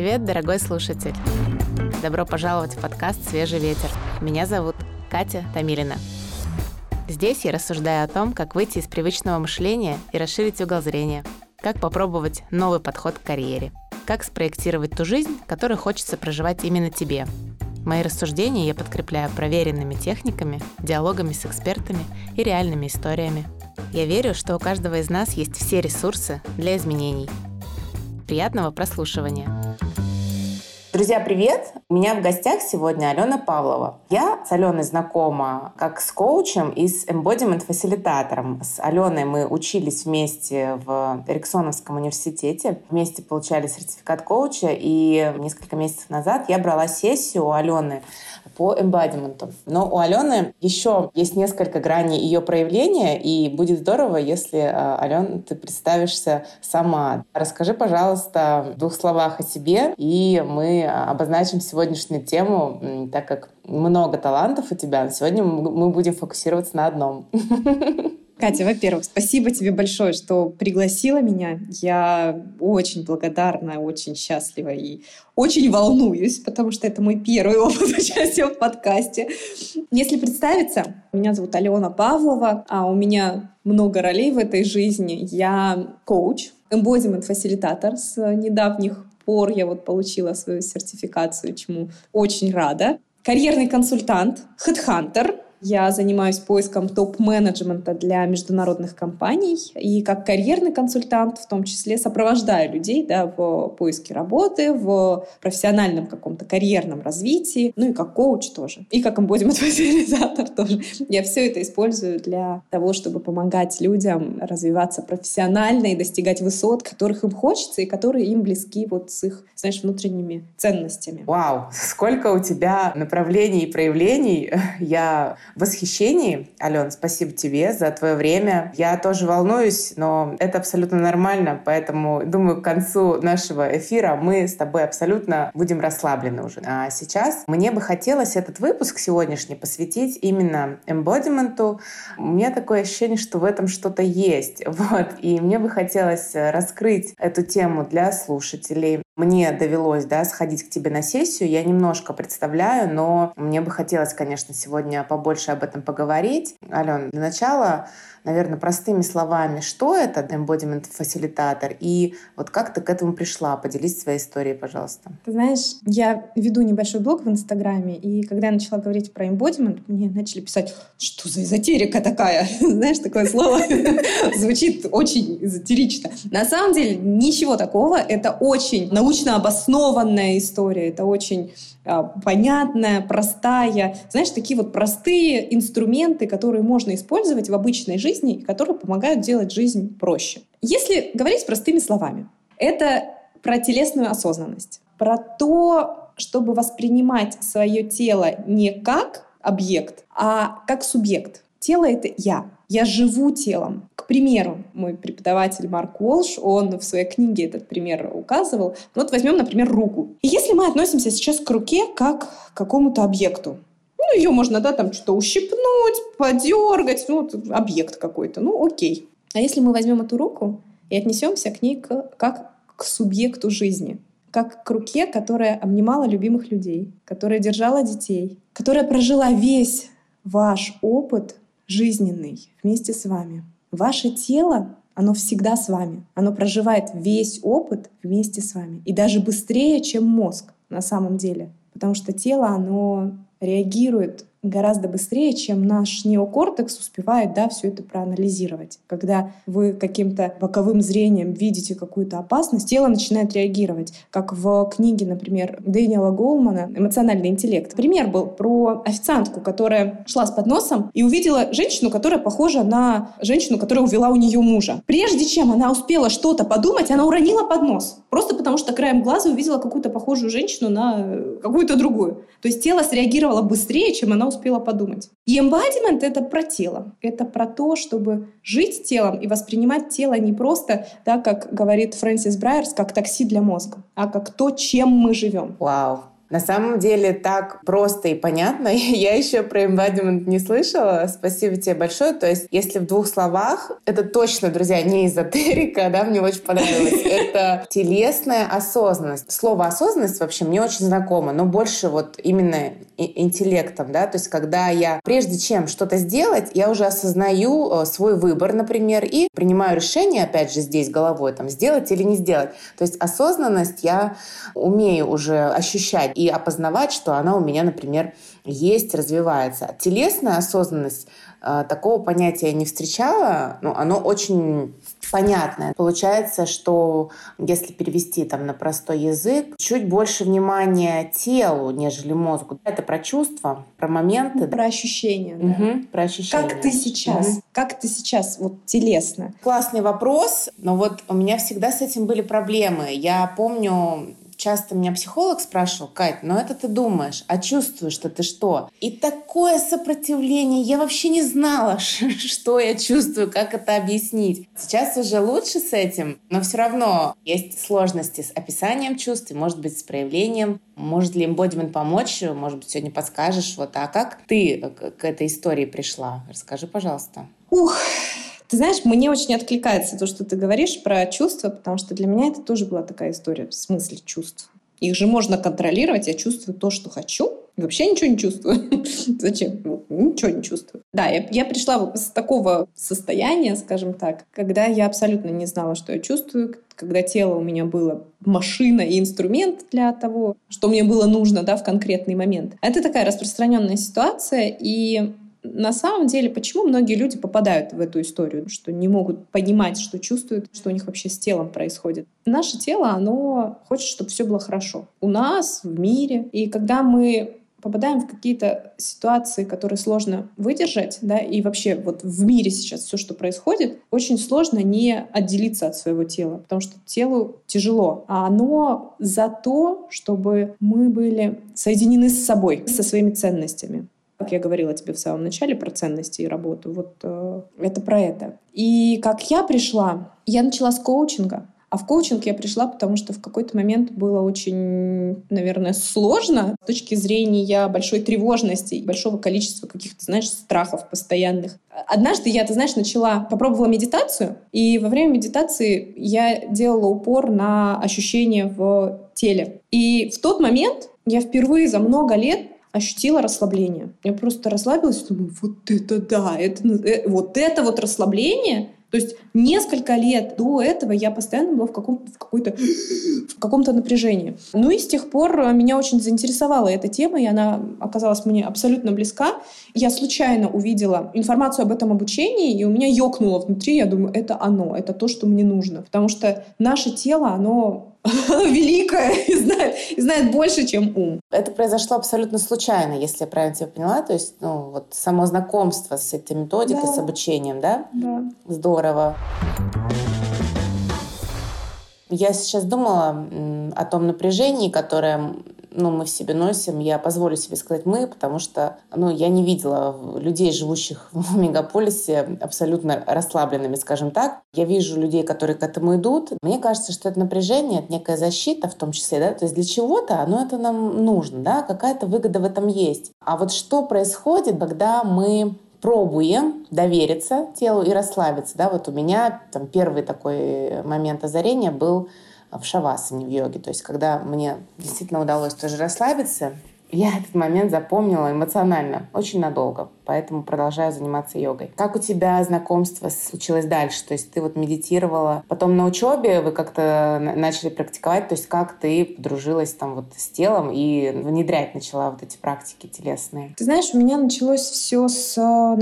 Привет, дорогой слушатель! Добро пожаловать в подкаст «Свежий ветер». Меня зовут Катя Томилина. Здесь я рассуждаю о том, как выйти из привычного мышления и расширить угол зрения, как попробовать новый подход к карьере, как спроектировать ту жизнь, которую хочется проживать именно тебе. Мои рассуждения я подкрепляю проверенными техниками, диалогами с экспертами и реальными историями. Я верю, что у каждого из нас есть все ресурсы для изменений. Приятного прослушивания! Друзья, привет! У меня в гостях сегодня Алена Павлова. Я с Аленой знакома как с коучем и с эмбодимент фасилитатором. С Аленой мы учились вместе в Эриксоновском университете, вместе получали сертификат коуча, и несколько месяцев назад я брала сессию у Алены по эмбодименту. Но у Алены еще есть несколько граней ее проявления, и будет здорово, если, Алена, ты представишься сама. Расскажи, пожалуйста, в двух словах о себе, и мы обозначим сегодняшнюю тему, так как много талантов у тебя. Сегодня мы будем фокусироваться на одном. Катя, во-первых, спасибо тебе большое, что пригласила меня. Я очень благодарна, очень счастлива и очень волнуюсь, потому что это мой первый опыт участия в подкасте. Если представиться, меня зовут Алена Павлова, а у меня много ролей в этой жизни. Я коуч, эмбодимент-фасилитатор с недавних пор. Я получила свою сертификацию, чему очень рада. Карьерный консультант, хедхантер. Я занимаюсь поиском топ-менеджмента для международных компаний и как карьерный консультант в том числе сопровождаю людей в поиске работы, в профессиональном каком-то карьерном развитии, ну и как коуч тоже, и как эмбодимент-фасилитатор тоже. Я все это использую для того, чтобы помогать людям развиваться профессионально и достигать высот, которых им хочется и которые им близки с их, внутренними ценностями. Вау! Сколько у тебя направлений и проявлений! Я в восхищении. Ален, спасибо тебе за твое время. Я тоже волнуюсь, но это абсолютно нормально, поэтому, думаю, к концу нашего эфира мы с тобой абсолютно будем расслаблены уже. А сейчас мне бы хотелось этот выпуск сегодняшний посвятить именно эмбодименту. У меня такое ощущение, что в этом что-то есть. И мне бы хотелось раскрыть эту тему для слушателей. Мне довелось, сходить к тебе на сессию. Я немножко представляю, но мне бы хотелось, конечно, сегодня побольше об этом поговорить. Ален, для начала, наверное, простыми словами, что это эмбодимент-фасилитатор и как ты к этому пришла? Поделись своей историей, пожалуйста. Ты знаешь, я веду небольшой блог в Инстаграме, и когда я начала говорить про эмбодимент, мне начали писать, что за эзотерика такая? Знаешь, такое слово звучит очень эзотерично. На самом деле ничего такого. Это очень научно обоснованная история, это очень понятная, простая. Знаешь, такие простые инструменты, которые можно использовать в обычной жизни и которые помогают делать жизнь проще. Если говорить простыми словами, это про телесную осознанность, про то, чтобы воспринимать свое тело не как объект, а как субъект. Тело — это я. Я живу телом. К примеру, мой преподаватель Марк Уолш, он в своей книге этот пример указывал. Возьмем, например, руку. И если мы относимся сейчас к руке как к какому-то объекту, ее можно, что-то ущипнуть, подергать, объект какой-то, окей. А если мы возьмем эту руку и отнесемся к ней как к субъекту жизни, как к руке, которая обнимала любимых людей, которая держала детей, которая прожила весь ваш опыт жизненный вместе с вами. Ваше тело, оно всегда с вами. Оно проживает весь опыт вместе с вами. И даже быстрее, чем мозг на самом деле. Потому что тело, оно реагирует гораздо быстрее, чем наш неокортекс успевает все это проанализировать. Когда вы каким-то боковым зрением видите какую-то опасность, тело начинает реагировать. Как в книге, например, Дэниела Голмана «Эмоциональный интеллект». Пример был про официантку, которая шла с подносом и увидела женщину, которая похожа на женщину, которая увела у нее мужа. Прежде чем она успела что-то подумать, она уронила поднос. Просто потому что краем глаза увидела какую-то похожую женщину на какую-то другую. То есть тело среагировало быстрее, чем она успела подумать. И эмбодимент — это про тело. Это про то, чтобы жить телом и воспринимать тело не просто, как говорит Фрэнсис Брайерс, как такси для мозга, а как то, чем мы живем. Вау! На самом деле так просто и понятно. Я еще про эмбодимент не слышала. Спасибо тебе большое. То есть, если в двух словах, это точно, друзья, не эзотерика, да, мне очень понравилось. Это телесная осознанность. Слово осознанность вообще мне очень знакомо, но больше вот именно интеллектом, да, то есть когда я прежде чем что-то сделать, я уже осознаю свой выбор, например, и принимаю решение, опять же, здесь головой, там, сделать или не сделать. То есть осознанность я умею уже ощущать и опознавать, что она у меня, например, есть, развивается. Телесная осознанность, такого понятия я не встречала, но оно очень понятное. Получается, что если перевести там на простой язык, чуть больше внимания телу, нежели мозгу. Это про чувства, про моменты. Про ощущения. Угу, да. Про ощущения. Как ты сейчас? Угу. Как ты сейчас вот телесно? Классный вопрос, но вот у меня всегда с этим были проблемы. Я помню... Часто меня психолог спрашивал: «Кать, ну это ты думаешь, а чувствуешь-то ты что?» И такое сопротивление. Я вообще не знала, что я чувствую, как это объяснить. Сейчас уже лучше с этим, но все равно есть сложности с описанием чувств, может быть, с проявлением. Может ли эмбодимент помочь? Может быть, сегодня подскажешь. Вот, а как ты к этой истории пришла? Расскажи, пожалуйста. Ты знаешь, мне очень откликается то, что ты говоришь про чувства, потому что для меня это тоже была такая история, в смысле чувств. Их же можно контролировать, я чувствую то, что хочу, и вообще ничего не чувствую. Зачем? Ничего не чувствую. Да, я пришла вот с такого состояния, скажем так, когда я абсолютно не знала, что я чувствую, когда тело у меня было машина и инструмент для того, что мне было нужно, да, в конкретный момент. Это такая распространенная ситуация, и... На самом деле, почему многие люди попадают в эту историю, что не могут понимать, что чувствуют, что у них вообще с телом происходит? Наше тело, оно хочет, чтобы все было хорошо. У нас, в мире. И когда мы попадаем в какие-то ситуации, которые сложно выдержать, да, и вообще вот в мире сейчас все, что происходит, очень сложно не отделиться от своего тела, потому что телу тяжело, а оно за то, чтобы мы были соединены с собой, со своими ценностями. Как я говорила тебе в самом начале про ценности и работу, вот это про это. И как я пришла, я начала с коучинга. А в коучинг я пришла, потому что в какой-то момент было очень, наверное, сложно с точки зрения большой тревожности и большого количества каких-то, знаешь, страхов постоянных. Однажды я, ты знаешь, попробовала медитацию, и во время медитации я делала упор на ощущения в теле. И в тот момент я впервые за много лет ощутила расслабление. Я просто расслабилась и думаю, вот это да, это вот расслабление. То есть несколько лет до этого я постоянно была в каком-то напряжении. Ну и с тех пор меня очень заинтересовала эта тема, и она оказалась мне абсолютно близка. Я случайно увидела информацию об этом обучении, и у меня ёкнуло внутри, я думаю, это оно, это то, что мне нужно. Потому что наше тело, оно... великая и знает больше, чем ум. Это произошло абсолютно случайно, если я правильно тебя поняла. То есть, само знакомство с этой методикой, да. С обучением, да? Да. Здорово. Я сейчас думала о том напряжении, которое... мы в себе носим, я позволю себе сказать «мы», потому что, я не видела людей, живущих в мегаполисе, абсолютно расслабленными, скажем так. Я вижу людей, которые к этому идут. Мне кажется, что это напряжение, это некая защита в том числе, да, то есть для чего-то это нам нужно, да, какая-то выгода в этом есть. А вот что происходит, когда мы пробуем довериться телу и расслабиться, да, у меня первый такой момент озарения был в шавасане, в йоге. То есть, когда мне действительно удалось тоже расслабиться, я этот момент запомнила эмоционально, очень надолго. Поэтому продолжаю заниматься йогой. Как у тебя знакомство случилось дальше? То есть ты медитировала, потом на учебе вы как-то начали практиковать, то есть как ты подружилась с телом и внедрять начала эти практики телесные? Ты знаешь, у меня началось все, со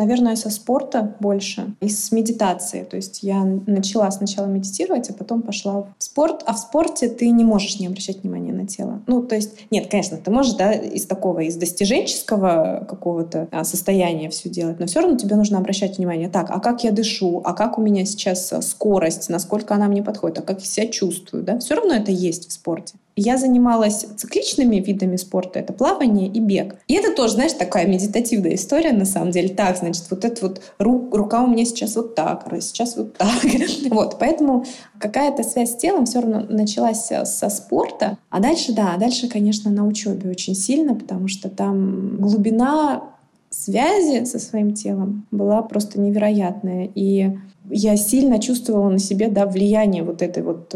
спорта больше и с медитации. То есть я начала сначала медитировать, а потом пошла в спорт. А в спорте ты не можешь не обращать внимания на тело. Нет, конечно, ты можешь, да, из достиженческого какого-то состояния все делать, но все равно тебе нужно обращать внимание. Так, а как я дышу? А как у меня сейчас скорость? Насколько она мне подходит? А как я себя чувствую? Да? Все равно это есть в спорте. Я занималась цикличными видами спорта, это плавание и бег. И это тоже, знаешь, такая медитативная история, на самом деле. Так, значит, вот эта вот рука у меня сейчас вот так, а сейчас вот так. Вот, поэтому какая-то связь с телом все равно началась со спорта. А дальше, да, дальше, конечно, на учебе очень сильно, потому что там глубина связи со своим телом была просто невероятная. И я сильно чувствовала на себе, да, влияние вот этой вот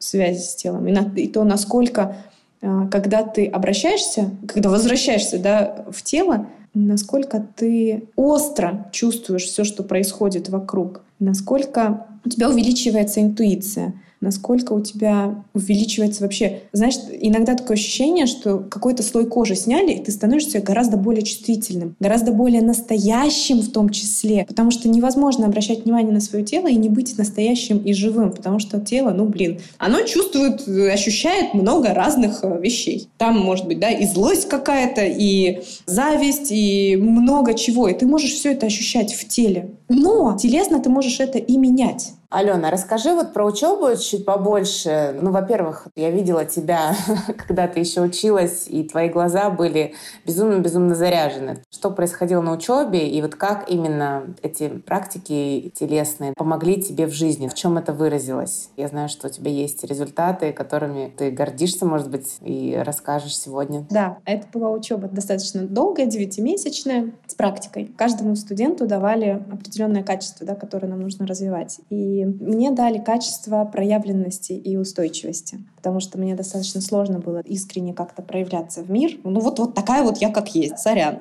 связи с телом. И то, насколько, когда ты обращаешься, когда возвращаешься, да, в тело, насколько ты остро чувствуешь все, что происходит вокруг, насколько у тебя увеличивается интуиция, насколько у тебя увеличивается вообще... Знаешь, иногда такое ощущение, что какой-то слой кожи сняли, и ты становишься гораздо более чувствительным, гораздо более настоящим в том числе, потому что невозможно обращать внимание на свое тело и не быть настоящим и живым, потому что тело, оно чувствует, ощущает много разных вещей. Там, может быть, да, и злость какая-то, и зависть, и много чего, и ты можешь все это ощущать в теле. Но телесно ты можешь это и менять. Алена, расскажи вот про учебу чуть побольше. Во-первых, я видела тебя, когда ты еще училась, и твои глаза были безумно-безумно заряжены. Что происходило на учебе, и вот как именно эти практики телесные помогли тебе в жизни? В чем это выразилось? Я знаю, что у тебя есть результаты, которыми ты гордишься, может быть, и расскажешь сегодня. Да, это была учеба достаточно долгая, 9-месячная, с практикой. Каждому студенту давали определенное качество, да, которое нам нужно развивать. И мне дали качество проявленности и устойчивости, потому что мне достаточно сложно было искренне как-то проявляться в мир. Вот такая вот я как есть, сорян.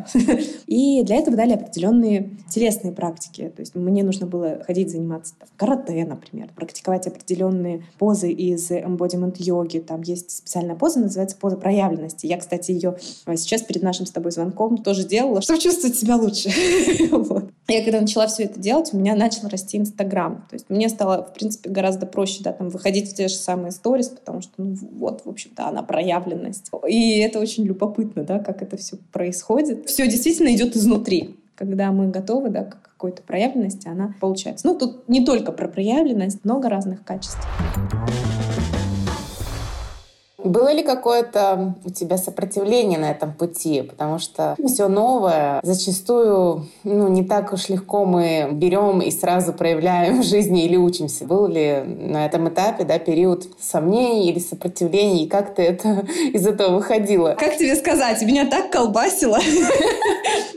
И для этого дали определенные телесные практики. То есть мне нужно было ходить заниматься в карате, например, практиковать определенные позы из эмбодимент йоги. Там есть специальная поза, называется поза проявленности. Я, кстати, ее сейчас перед нашим с тобой звонком тоже делала, чтобы чувствовать себя лучше. Я когда начала все это делать, у меня начал расти Инстаграм. То есть мне стало, в принципе, гораздо проще, да, там, выходить в те же самые сторис, потому что, в общем-то, она проявленность. И это очень любопытно, да, как это все происходит. Все действительно идет изнутри. Когда мы готовы, да, к какой-то проявленности, она получается. Тут не только про проявленность, много разных качеств. Было ли какое-то у тебя сопротивление на этом пути? Потому что все новое зачастую не так уж легко мы берем и сразу проявляем в жизни или учимся. Был ли на этом этапе, да, период сомнений или сопротивлений? И как ты из этого выходила? Как тебе сказать? Меня так колбасило.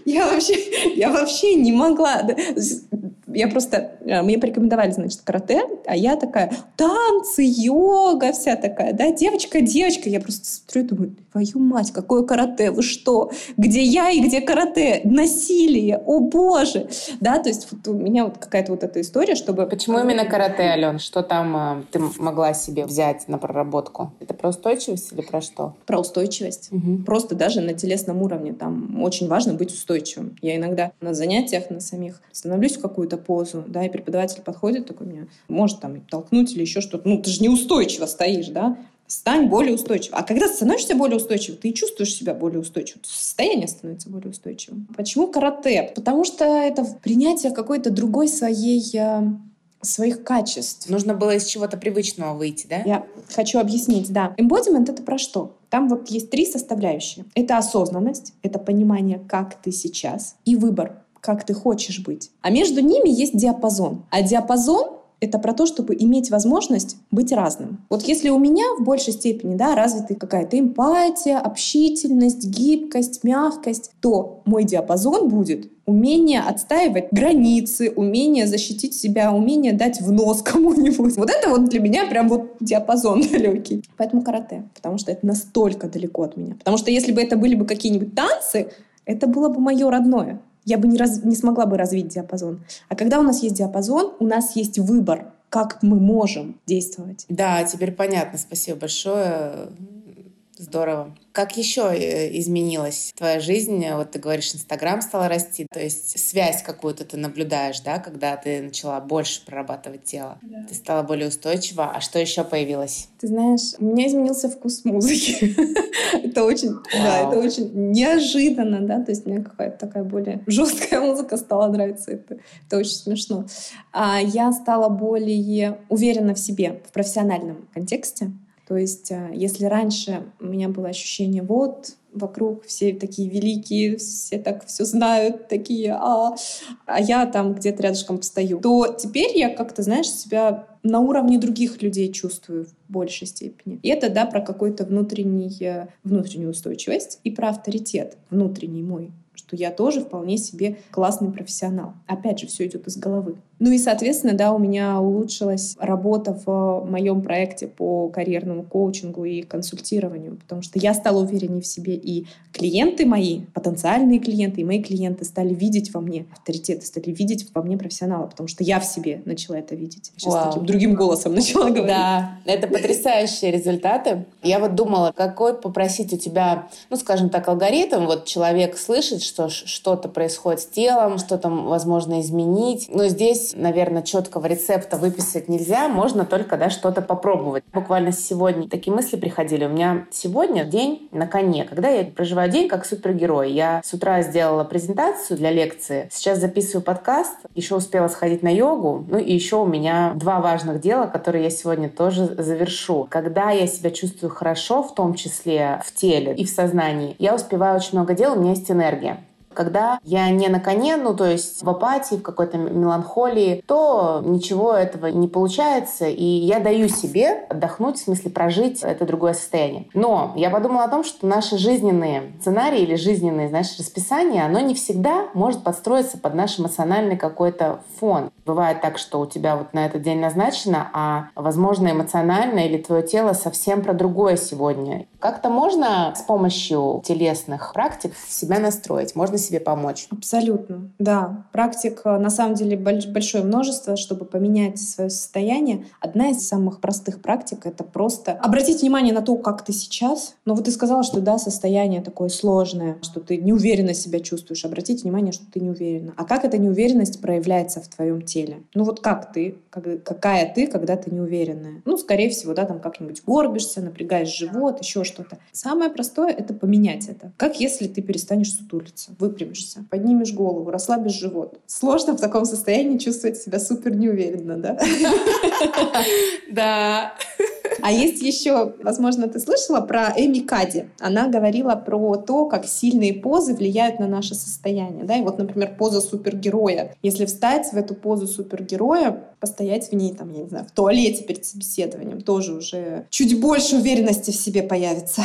Я вообще не могла... Мне порекомендовали, значит, карате, а я такая, танцы, йога, вся такая, да, девочка. Я просто смотрю и думаю, твою мать, какое карате, вы что? Где я и где карате? Насилие, о боже! Да, то есть у меня какая-то эта история, чтобы... Почему именно карате, Ален? Что там ты могла себе взять на проработку? Это про устойчивость или про что? Про устойчивость. Угу. Просто даже на телесном уровне там очень важно быть устойчивым. Я иногда на занятиях, на самих становлюсь в какую-то позу, да, и преподаватель подходит, такой меня может там толкнуть или еще что-то. Ты же неустойчиво стоишь, да? Стань более устойчивым. А когда становишься более устойчивым, ты чувствуешь себя более устойчивым. Состояние становится более устойчивым. Почему карате? Потому что это принятие какой-то другой своих качеств. Нужно было из чего-то привычного выйти, да? Я хочу объяснить, да. Эмбодимент — это про что? Там есть 3 составляющие. Это осознанность, это понимание, как ты сейчас, и выбор, как ты хочешь быть. А между ними есть диапазон. А диапазон — это про то, чтобы иметь возможность быть разным. Если у меня в большей степени, да, развита какая-то эмпатия, общительность, гибкость, мягкость, то мой диапазон будет умение отстаивать границы, умение защитить себя, умение дать в нос кому-нибудь. Это для меня прям диапазон далекий. Поэтому карате, потому что это настолько далеко от меня. Потому что если бы это были бы какие-нибудь танцы, это было бы мое родное. Я бы не смогла бы развить диапазон. А когда у нас есть диапазон, у нас есть выбор, как мы можем действовать. Да, теперь понятно. Спасибо большое. Здорово. Как еще изменилась твоя жизнь? Ты говоришь, Инстаграм стал расти. То есть связь какую-то ты наблюдаешь, да, когда ты начала больше прорабатывать тело. Да. Ты стала более устойчива. А что еще появилось? Ты знаешь, у меня изменился вкус музыки. Это очень неожиданно, да. То есть мне какая-то такая более жесткая музыка стала нравиться. Это очень смешно. Я стала более уверена в себе в профессиональном контексте. То есть если раньше у меня было ощущение, вот вокруг все такие великие, все так все знают, такие, а я там где-то рядышком постою, то теперь я как-то, знаешь, себя на уровне других людей чувствую в большей степени. И это, да, про какую-то внутреннюю устойчивость и про авторитет внутренний мой, что я тоже вполне себе классный профессионал. Опять же, все идет из головы. Ну и, соответственно, да, у меня улучшилась работа в моем проекте по карьерному коучингу и консультированию, потому что я стала увереннее в себе, и клиенты мои, потенциальные клиенты, и мои клиенты стали видеть во мне авторитеты, стали видеть во мне профессионала, потому что я в себе начала это видеть. Сейчас таким другим голосом начала говорить. Да, это потрясающие результаты. Я вот думала, какой попросить у тебя, ну, скажем так, алгоритм. Вот человек слышит, что что-то происходит с телом, что там возможно изменить, но здесь, наверное, четкого рецепта выписать нельзя, можно только, да, что-то попробовать. Буквально сегодня такие мысли приходили. У меня сегодня день на коне, когда я проживаю день как супергерой. Я с утра сделала презентацию для лекции, сейчас записываю подкаст, еще успела сходить на йогу, ну и еще у меня два важных дела, которые я сегодня тоже завершу. Когда я себя чувствую хорошо, в том числе в теле и в сознании, я успеваю очень много дел, у меня есть энергия. Когда я не на коне, ну, то есть в апатии, в какой-то меланхолии, то ничего этого не получается, и я даю себе отдохнуть, в смысле прожить это другое состояние. Но я подумала о том, что наши жизненные сценарии или жизненные, знаешь, расписания, оно не всегда может подстроиться под наш эмоциональный какой-то фон. Бывает так, что у тебя вот на этот день назначено, а, возможно, эмоционально или твое тело совсем про другое сегодня. Как-то можно с помощью телесных практик себя настроить, можно себе помочь. Абсолютно, да. Практик, на самом деле, большое множество, чтобы поменять свое состояние. Одна из самых простых практик — это просто обратить внимание на то, как ты сейчас. Но вот ты сказала, что да, состояние такое сложное, что ты неуверенно себя чувствуешь. Обратить внимание, что ты неуверенна. А как эта неуверенность проявляется в твоем теле? Ну вот как ты, какая ты, когда ты неуверенная? Ну, скорее всего, да, там как-нибудь горбишься, напрягаешь живот, еще что-то. Самое простое — это поменять это. Как если ты перестанешь сутулиться? Выпрямишься, поднимешь голову, расслабишь живот. Сложно в таком состоянии чувствовать себя супер неуверенно, да? Да. А есть еще, возможно, ты слышала про Эми Кадди. Она говорила про то, как сильные позы влияют на наше состояние. Да? И вот, например, поза супергероя. Если встать в эту позу супергероя, постоять в ней, там, я не знаю, в туалете перед собеседованием, тоже уже чуть больше уверенности в себе появится.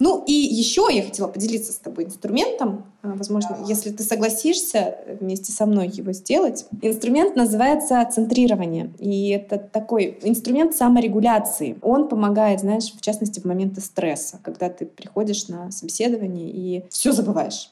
Ну и еще я хотела поделиться с тобой инструментом. Возможно, если ты согласишься вместе со мной его сделать. Инструмент называется центрирование. И это такой инструмент саморегуляции. Он помогает, знаешь, в частности, в моменты стресса, когда ты приходишь на собеседование и все забываешь.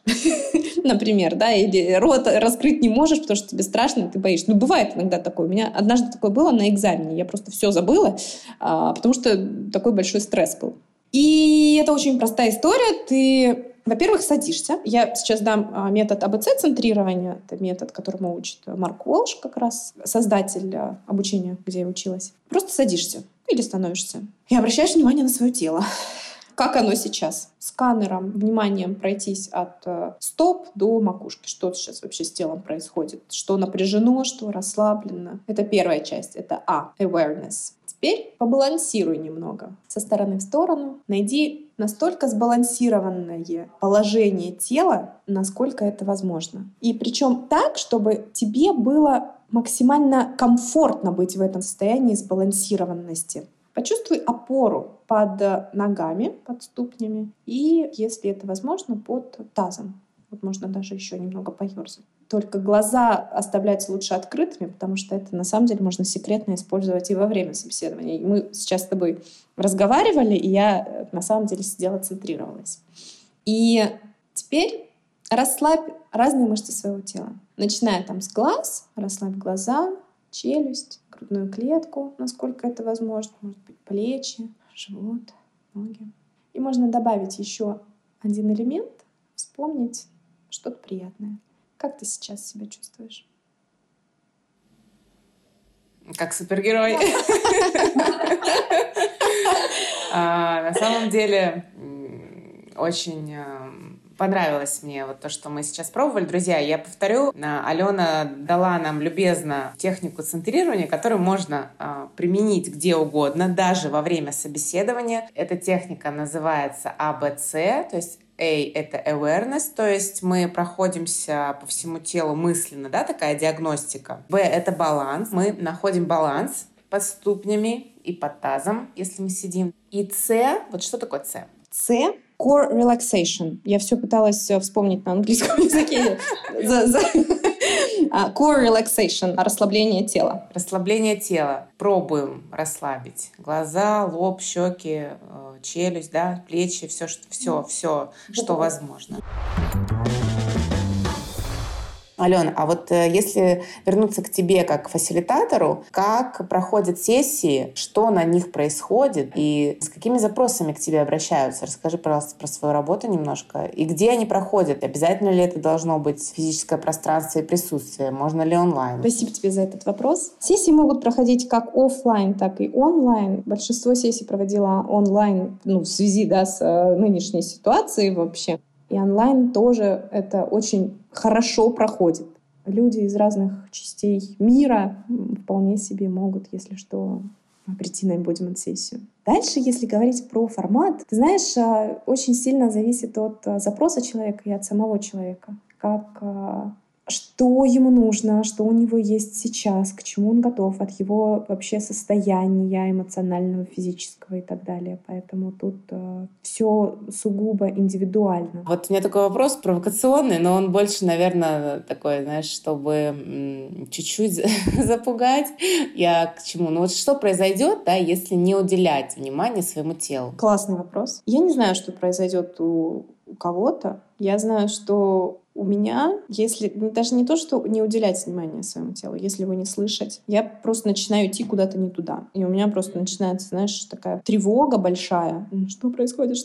Например, да, или рот раскрыть не можешь, потому что тебе страшно, ты боишься. Ну, бывает иногда такое. У меня однажды такое было на экзамене. Я просто все забыла, потому что такой большой стресс был. И это очень простая история. Ты, во-первых, садишься. Я сейчас дам метод АБЦ-центрирования. Это метод, которому учит Марк Уолш, как раз создатель обучения, где я училась. Просто садишься или становишься. И обращаешь внимание на свое тело. Как оно сейчас? Сканером, вниманием пройтись от стоп до макушки. Что сейчас вообще с телом происходит? Что напряжено, что расслаблено? Это первая часть. Это awareness. Теперь побалансируй немного. Со стороны в сторону. Найди настолько сбалансированное положение тела, насколько это возможно. И причем так, чтобы тебе было максимально комфортно быть в этом состоянии сбалансированности. Почувствуй опору под ногами, под ступнями и, если это возможно, под тазом. Вот можно даже еще немного поёрзать. Только глаза оставлять лучше открытыми, потому что это, на самом деле, можно секретно использовать и во время собеседования. И мы сейчас с тобой разговаривали, и я, на самом деле, сидела, центрировалась. И теперь расслабь разные мышцы своего тела. Начиная там с глаз, расслабь глаза, челюсть, грудную клетку, насколько это возможно. Может быть, плечи, живот, ноги. И можно добавить еще один элемент, вспомнить что-то приятное. Как ты сейчас себя чувствуешь? Как супергерой. На самом деле очень понравилось мне вот то, что мы сейчас пробовали. Друзья, я повторю, Алена дала нам любезно технику центрирования, которую можно применить где угодно, даже во время собеседования. Эта техника называется ABC, то есть A — это awareness, то есть мы проходимся по всему телу мысленно, да, такая диагностика. B — это баланс, мы находим баланс под ступнями и под тазом, если мы сидим. И C, вот что такое C? C — core relaxation. Я все пыталась вспомнить на английском языке. Core relaxation, расслабление тела. Расслабление тела. Пробуем расслабить глаза, лоб, щеки, челюсть, да, плечи, все, что возможно. Алена, а вот если вернуться к тебе как фасилитатору, как проходят сессии, что на них происходит и с какими запросами к тебе обращаются? Расскажи, пожалуйста, про свою работу немножко. И где они проходят? Обязательно ли это должно быть физическое пространство и присутствие? Можно ли онлайн? Спасибо тебе за этот вопрос. Сессии могут проходить как офлайн, так и онлайн. Большинство сессий проводила онлайн, в связи, с нынешней ситуацией вообще. И онлайн тоже это очень хорошо проходит. Люди из разных частей мира вполне себе могут, если что, прийти на эмбодимент-сессию. Дальше, если говорить про формат, ты знаешь, очень сильно зависит от запроса человека и от самого человека. Что ему нужно, что у него есть сейчас, к чему он готов, от его вообще состояния эмоционального, физического и так далее. Поэтому тут все сугубо индивидуально. Вот у меня такой вопрос провокационный, но он больше, наверное, такой, чтобы чуть-чуть запугать. Я к чему? Что произойдет, если не уделять внимания своему телу? Классный вопрос. Я не знаю, что произойдет у кого-то. Я знаю, что у меня, если даже не то, что не уделять внимания своему телу, если его не слышать, я просто начинаю идти куда-то не туда. И у меня просто начинается, такая тревога большая. Что происходит?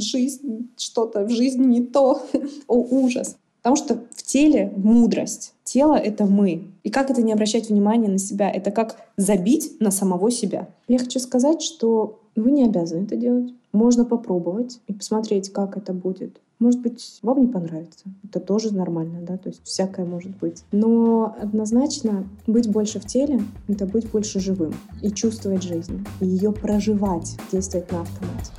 Жизнь, что-то в жизни не то. О, ужас. Потому что в теле мудрость. Тело — это мы. И как это не обращать внимания на себя? Это как забить на самого себя. Я хочу сказать, что вы не обязаны это делать. Можно попробовать и посмотреть, как это будет. Может быть, вам не понравится. Это тоже нормально, то есть всякое может быть. Но однозначно быть больше в теле — это быть больше живым и чувствовать жизнь, и ее проживать, действовать на автомате.